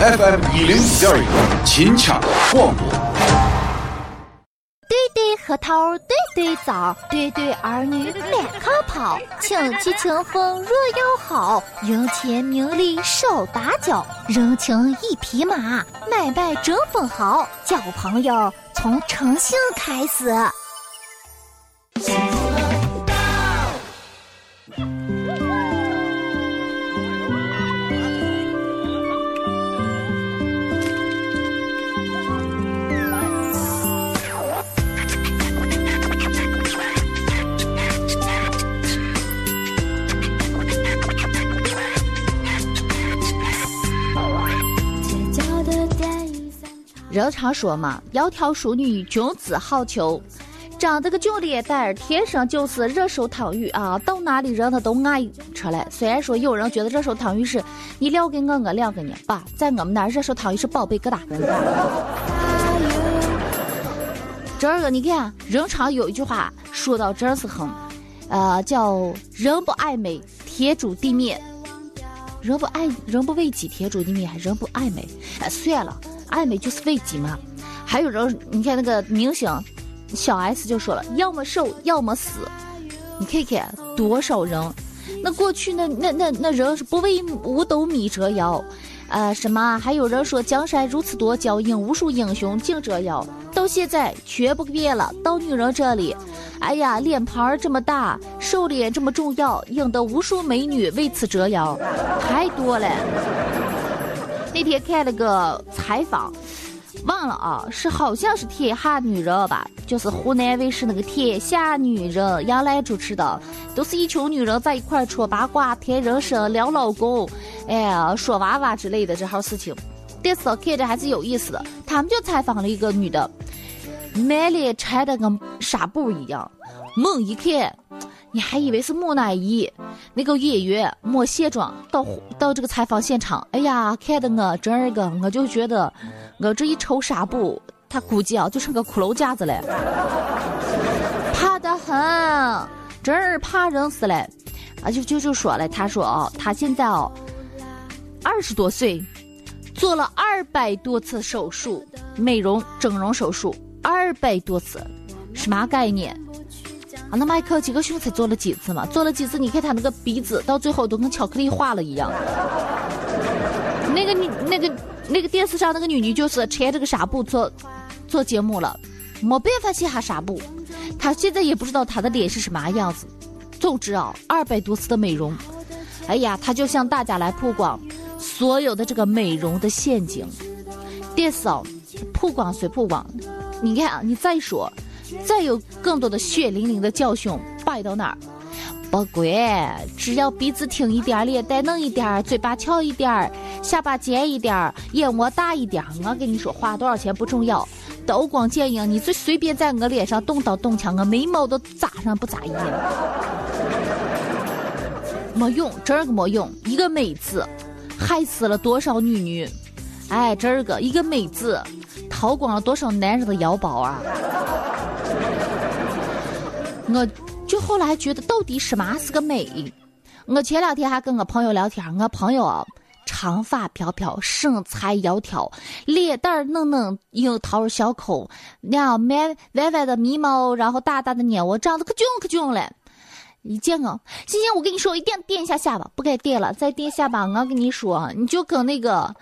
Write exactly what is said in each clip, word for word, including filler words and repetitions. F M 一零点一秦腔广播。对对河头，对对枣，对对儿女两可跑。庆其情风若要好，赢钱名利手打脚。人情一匹马，买卖争分豪。交朋友从诚信开始。人常说嘛，窈窕淑女，君子好逑。长得个俊脸蛋儿，天生就是热手躺玉啊！到哪里人他都爱扯来。虽然说有人觉得热手躺玉是你撩给我，我撩给你，爸，在我们那热手躺玉是宝贝疙瘩。这个你看，人常有一句话说到真是狠，呃，叫人不爱美，铁杵地灭。人不爱，人不为己，铁杵地灭，还人不爱美。哎，算了。爱美就是为己嘛，还有人你看那个明星小 S 就说了，要么瘦要么死。你看看多少人，那过去那那那那人是不为五斗米折腰，呃什么还有人说江山如此多娇艳，无数英雄竞折腰，到现在绝不变了。到女人这里，哎呀，脸盘这么大，瘦脸这么重要，引得无数美女为此折腰，太多了。那天看了个采访，忘了啊，是好像是铁汉女人吧，就是湖南卫视那个铁下女人杨澜主持的，都是一群女人在一块说八卦、谈人生、聊老公，哎呀，说娃娃之类的这号事情。但是看着还是有意思的，他们就采访了一个女的，满脸缠的跟纱布一样，猛一看，你还以为是木乃伊，那个演员没卸妆到到这个采访现场，哎呀，看的我这个我就觉得，我这一瞅纱布，他估计啊就剩个骷髅架子了，怕得很，真儿怕人死了，啊就就就说了，他说啊，他现在哦二十多岁，做了二百多次手术，美容整容手术二百多次，什么概念？啊，那迈克尔·杰克逊才做了几次嘛？做了几次？你看他那个鼻子，到最后都跟巧克力化了一样。那个女，那个那个电视上那个女女就是缠着个纱布做做节目了，没办法卸下纱布。她现在也不知道她的脸是什么样子。总之啊，二百多次的美容，哎呀，她就向大家来曝光所有的这个美容的陷阱。电视啊，曝光随曝光，你看啊，你再说。再有更多的血淋淋的教训摆到哪儿，不管只要鼻子挺一点，脸蛋弄一点，嘴巴翘一点，下巴尖一点，眼窝大一点，我跟你说花多少钱不重要，刀光剑影你最随便在我脸上动刀动枪，我眉毛都扎上不扎眼，没用，这个没用，一个美字害死了多少女女，哎，这个一个美字掏光了多少男人的腰包啊！我就后来觉得到底什么是个美，我前两天还跟我朋友聊天，我朋友啊长发飘飘，身材窈窕，脸蛋儿嫩嫩，樱桃小口，那歪歪歪的眉毛，然后大大的眼窝，长得可俊可俊了。一见我，欣欣，我跟你说，一定要垫一下下巴，不该垫了，再垫下巴，我跟你说，你就跟那个。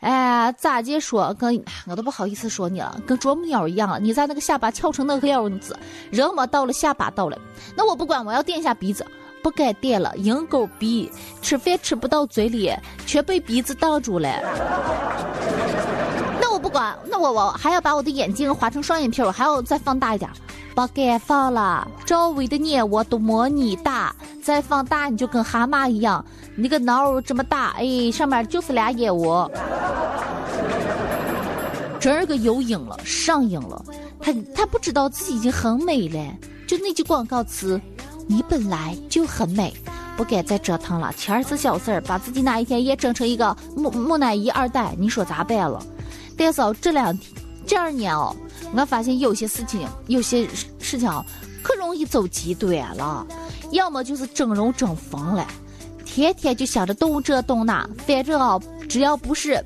哎，咋接说？跟我都不好意思说你了，跟啄木鸟一样了。你在那个下巴翘成那个样子，人嘛到了下巴到了，那我不管，我要垫一下鼻子，不该垫了，鹰狗鼻，吃饭吃不到嘴里，全被鼻子挡住了。那我不管，那我我还要把我的眼睛划成双眼皮，我还要再放大一点，不该放了，周围的眼窝都模拟大。再放大你就跟蛤蟆一样，你那个脑这么大，哎，上面就是俩眼窝，这个有瘾了，上瘾了，他他不知道自己已经很美了，就那句广告词，你本来就很美，不该再折腾了，前次小事儿把自己哪一天也整成一个木木乃伊二代，你说咋办了？但是这两天这二年哦，我发现有些事情，有些事情哦，可容易走极端了。要么就是整容整疯了，天天就想着动这动那，反正啊，只要不是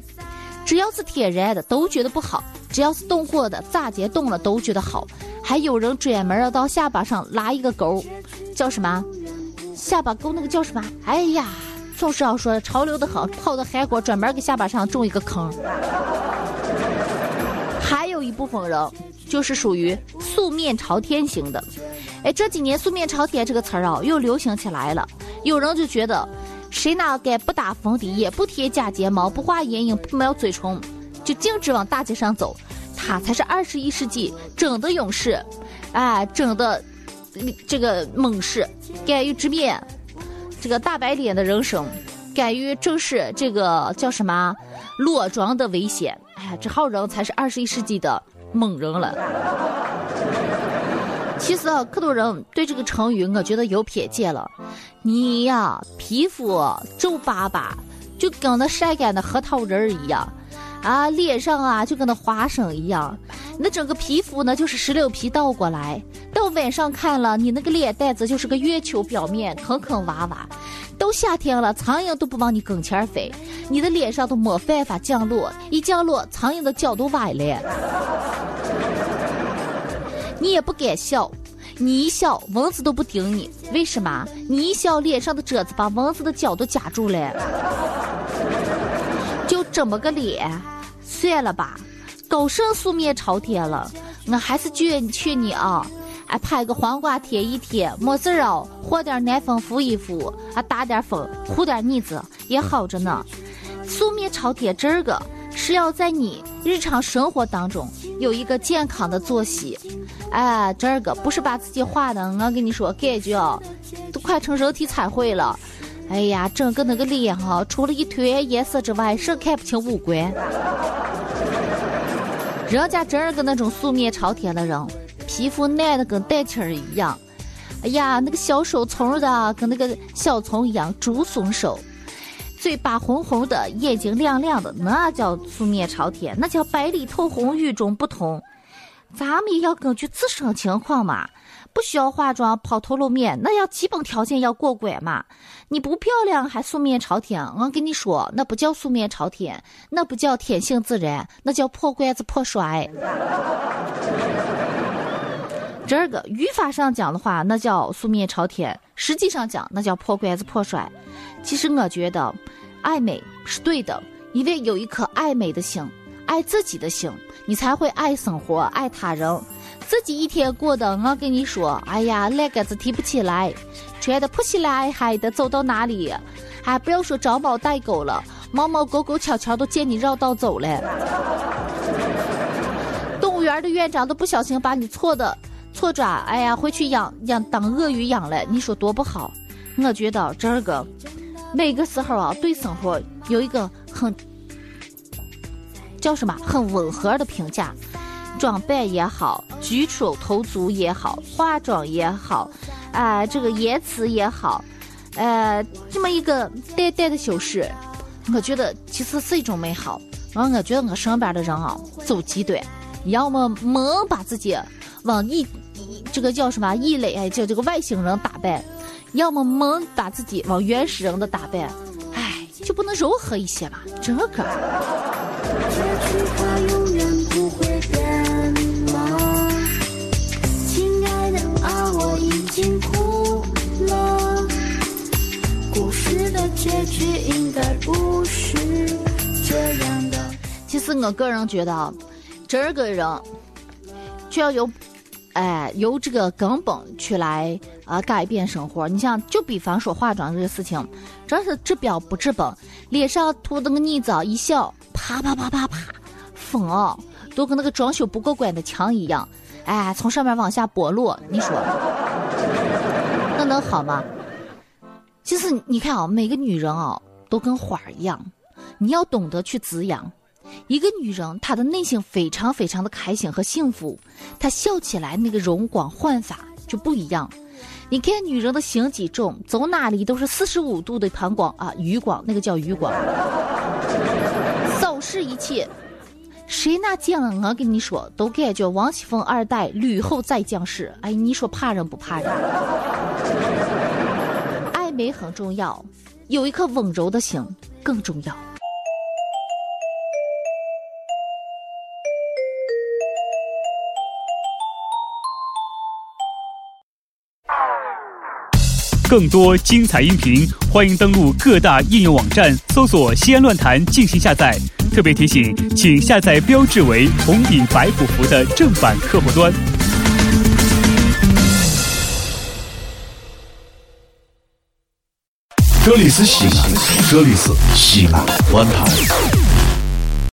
只要是铁人爱的都觉得不好，只要是冻货的咋结冻了都觉得好，还有人专门要到下巴上拉一个钩，叫什么下巴钩，那个叫什么，哎呀总是要说潮流的很，泡的海国专门给下巴上种一个坑。还有一部分人就是属于素面朝天型的，哎，这几年素面朝天这个词儿啊又流行起来了，有人就觉得谁哪该不打粉底，也不贴假睫毛，不画眼影，不描嘴唇，就径直往大街上走，他才是二十一世纪整的勇士，哎，整的这个猛士，敢于直面这个大白脸的人生，敢于正视这个叫什么裸妆的危险，哎，这号人才是二十一世纪的猛人了。其实啊，可多人对这个成语我觉得有偏见了。你呀、啊，皮肤皱巴巴，就跟那晒干的核桃仁一样，啊，脸上啊就跟那花生一样，你的整个皮肤呢就是石榴皮倒过来。到晚上看了，你那个脸蛋子就是个月球表面，坑坑洼洼。都夏天了，苍蝇都不往你跟前飞，你的脸上都没办法降落，一降落，苍蝇的脚都崴了。你也不敢笑，你一笑蚊子都不叮你，为什么？你一笑脸上的褶子把蚊子的脚都夹住了。就这么个脸，算了吧，搞上素面朝天了，我还是劝劝你啊，哎，拍个黄瓜贴一贴，没事啊，和点奶粉敷一敷，啊，打点粉糊点腻子也好着呢。素面朝天这个是要在你日常生活当中有一个健康的作息，哎，这个不是把自己画的，我跟你说，感觉啊，都快成人体彩绘了。哎呀，整个那个脸哈、啊，除了一坨颜色之外，是看不清五官。人家真是个那种素面朝天的人，皮肤烂的跟蛋清儿一样。哎呀，那个小手丛的跟那个小丛一样，竹笋手。嘴巴红红的，眼睛亮亮的，那叫素面朝天，那叫白里透红，与众不同。咱们也要根据自身情况嘛，不需要化妆抛头露面，那要基本条件要过关嘛。你不漂亮还素面朝天，我跟你说，那不叫素面朝天，那不叫天性自然，那叫破罐子破摔。这个语法上讲的话，那叫素面朝天，实际上讲那叫破罐子破摔。其实我觉得爱美是对的，因为有一颗爱美的心，爱自己的心，你才会爱生活，爱他人。自己一天过的，我跟你说，哎呀，那杆子提不起来，穿的破稀烂还的，走到哪里还不要说找猫带狗了，猫猫狗狗巧巧都见你绕道走了。动物园的院长都不小心把你错的错爪，哎呀，回去养养当鳄鱼养了，你说多不好。我觉得这个每个时候啊，对生活有一个很叫什么很吻合的评价，装扮也好，举手投足也好，化妆也好，啊、呃，这个言辞也好，呃，这么一个淡淡的修饰，我觉得其实是一种美好。然后我觉得我身边的人啊，走极端，要么猛把自己往异这个叫什么异类，哎，叫这个外星人打扮。要么猛把自己往原始人的打扮，哎，就不能柔和一些嘛？这个。亲爱的啊，我已经哭了。故事的结局应该不是这样的。其实我个人觉得啊，这个人就要有。哎，由这个根本去来啊、呃、改变生活。你像，就比方说化妆这个事情，真是治标不治本。脸上涂那个腻子，一笑，啪啪啪啪啪，粉哦，都跟那个装修不过关的墙一样，哎，从上面往下剥落，你说那能好吗？其实你看啊，每个女人啊都跟花一样，你要懂得去滋养。一个女人，她的内心非常非常的开心和幸福，她笑起来那个容光焕发就不一样。你看女人的形体重，走哪里都是四十五度的膀胱啊，余光，那个叫余光，扫视一切。谁那见了我跟你说，都感觉王熙凤二代吕后再降世。哎，你说怕人不怕人？爱美很重要，有一颗温柔的心更重要。更多精彩音频，欢迎登录各大应用网站搜索西安论坛进行下载。特别提醒，请下载标志为红顶白虎符的正版客户端。这里是西安，这里是西安论坛。